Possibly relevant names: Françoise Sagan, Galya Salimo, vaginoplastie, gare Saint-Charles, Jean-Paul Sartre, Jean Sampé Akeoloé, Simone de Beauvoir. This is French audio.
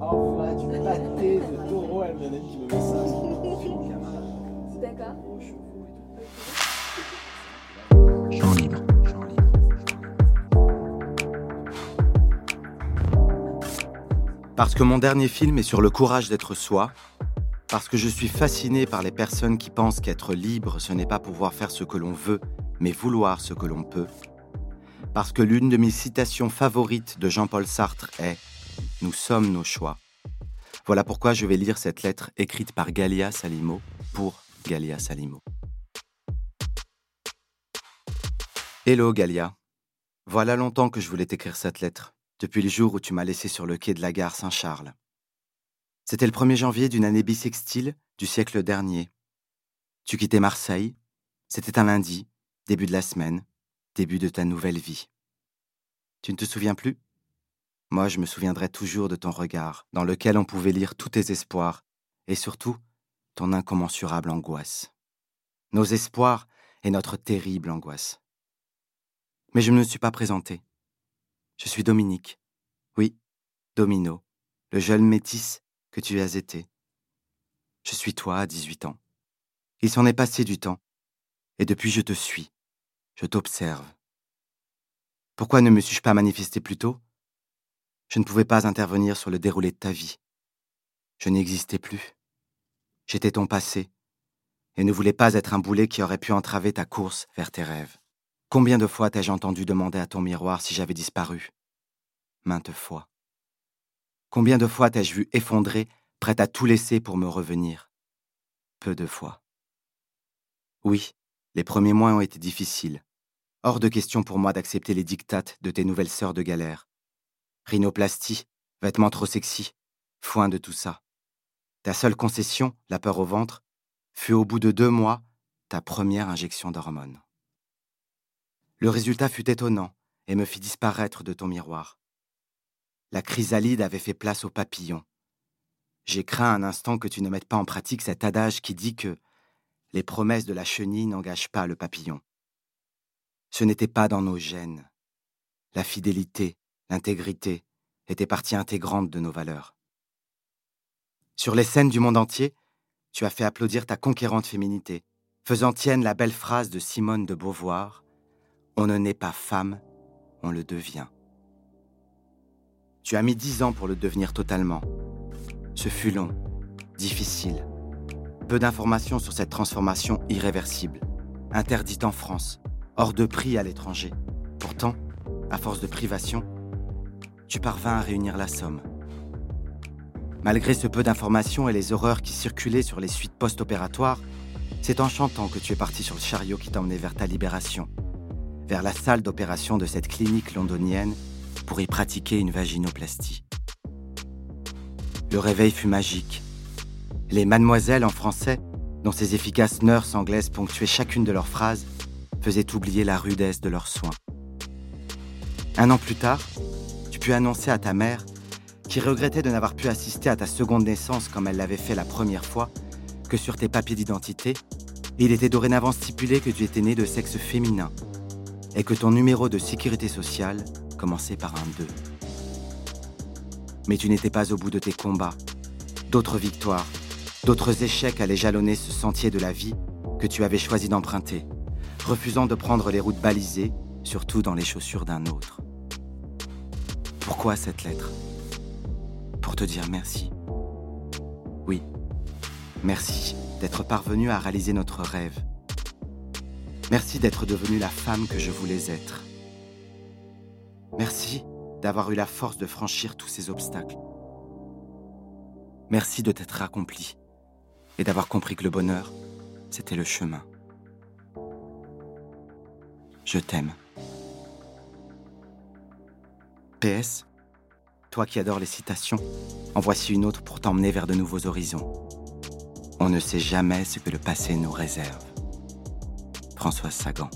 enfin du pâté de taureau, elle me donne qui me met ça. D'accord. Parce que mon dernier film est sur le courage d'être soi, parce que je suis fasciné par les personnes qui pensent qu'être libre, ce n'est pas pouvoir faire ce que l'on veut, mais vouloir ce que l'on peut, parce que l'une de mes citations favorites de Jean-Paul Sartre est « Nous sommes nos choix ». Voilà pourquoi je vais lire cette lettre écrite par Galya Salimo pour Galya Salimo. Hello Galya, voilà longtemps que je voulais t'écrire cette lettre. Depuis le jour où tu m'as laissé sur le quai de la gare Saint-Charles. C'était le 1er janvier d'une année bissextile du siècle dernier. Tu quittais Marseille, c'était un lundi, début de la semaine, début de ta nouvelle vie. Tu ne te souviens plus ? Moi, je me souviendrai toujours de ton regard, dans lequel on pouvait lire tous tes espoirs, et surtout, ton incommensurable angoisse. Nos espoirs et notre terrible angoisse. Mais je ne me suis pas présenté. Je suis Dominique. Oui, Domino, le jeune métis que tu as été. Je suis toi à 18 ans. Il s'en est passé du temps. Et depuis, je te suis. Je t'observe. Pourquoi ne me suis-je pas manifesté plus tôt ? Je ne pouvais pas intervenir sur le déroulé de ta vie. Je n'existais plus. J'étais ton passé. Et ne voulais pas être un boulet qui aurait pu entraver ta course vers tes rêves. Combien de fois t'ai-je entendu demander à ton miroir si j'avais disparu ? Maintes fois. Combien de fois t'ai-je vu effondrer, prête à tout laisser pour me revenir ? Peu de fois. Oui, les premiers mois ont été difficiles. Hors de question pour moi d'accepter les dictates de tes nouvelles sœurs de galère. Rhinoplastie, vêtements trop sexy, foin de tout ça. Ta seule concession, la peur au ventre, fut au bout de 2 mois ta première injection d'hormones. Le résultat fut étonnant et me fit disparaître de ton miroir. La chrysalide avait fait place au papillon. J'ai craint un instant que tu ne mettes pas en pratique cet adage qui dit que les promesses de la chenille n'engagent pas le papillon. Ce n'était pas dans nos gènes. La fidélité, l'intégrité étaient partie intégrante de nos valeurs. Sur les scènes du monde entier, tu as fait applaudir ta conquérante féminité, faisant tienne la belle phrase de Simone de Beauvoir. On ne naît pas femme, on le devient. Tu as mis 10 ans pour le devenir totalement. Ce fut long, difficile. Peu d'informations sur cette transformation irréversible, interdite en France, hors de prix à l'étranger. Pourtant, à force de privation, tu parvins à réunir la somme. Malgré ce peu d'informations et les horreurs qui circulaient sur les suites post-opératoires, c'est en chantant que tu es parti sur le chariot qui t'emmenait vers ta libération. Vers la salle d'opération de cette clinique londonienne pour y pratiquer une vaginoplastie. Le réveil fut magique. Les mademoiselles en français, dont ces efficaces nurses anglaises ponctuaient chacune de leurs phrases, faisaient oublier la rudesse de leurs soins. 1 an plus tard, tu pus annoncer à ta mère, qui regrettait de n'avoir pu assister à ta seconde naissance comme elle l'avait fait la première fois, que sur tes papiers d'identité, il était dorénavant stipulé que tu étais né de sexe féminin. Et que ton numéro de sécurité sociale commençait par un 2. Mais tu n'étais pas au bout de tes combats. D'autres victoires, d'autres échecs allaient jalonner ce sentier de la vie que tu avais choisi d'emprunter, refusant de prendre les routes balisées, surtout dans les chaussures d'un autre. Pourquoi cette lettre ? Pour te dire merci. Oui, merci d'être parvenu à réaliser notre rêve. Merci d'être devenue la femme que je voulais être. Merci d'avoir eu la force de franchir tous ces obstacles. Merci de t'être accomplie et d'avoir compris que le bonheur, c'était le chemin. Je t'aime. PS, toi qui adores les citations, en voici une autre pour t'emmener vers de nouveaux horizons. On ne sait jamais ce que le passé nous réserve. Françoise Sagan.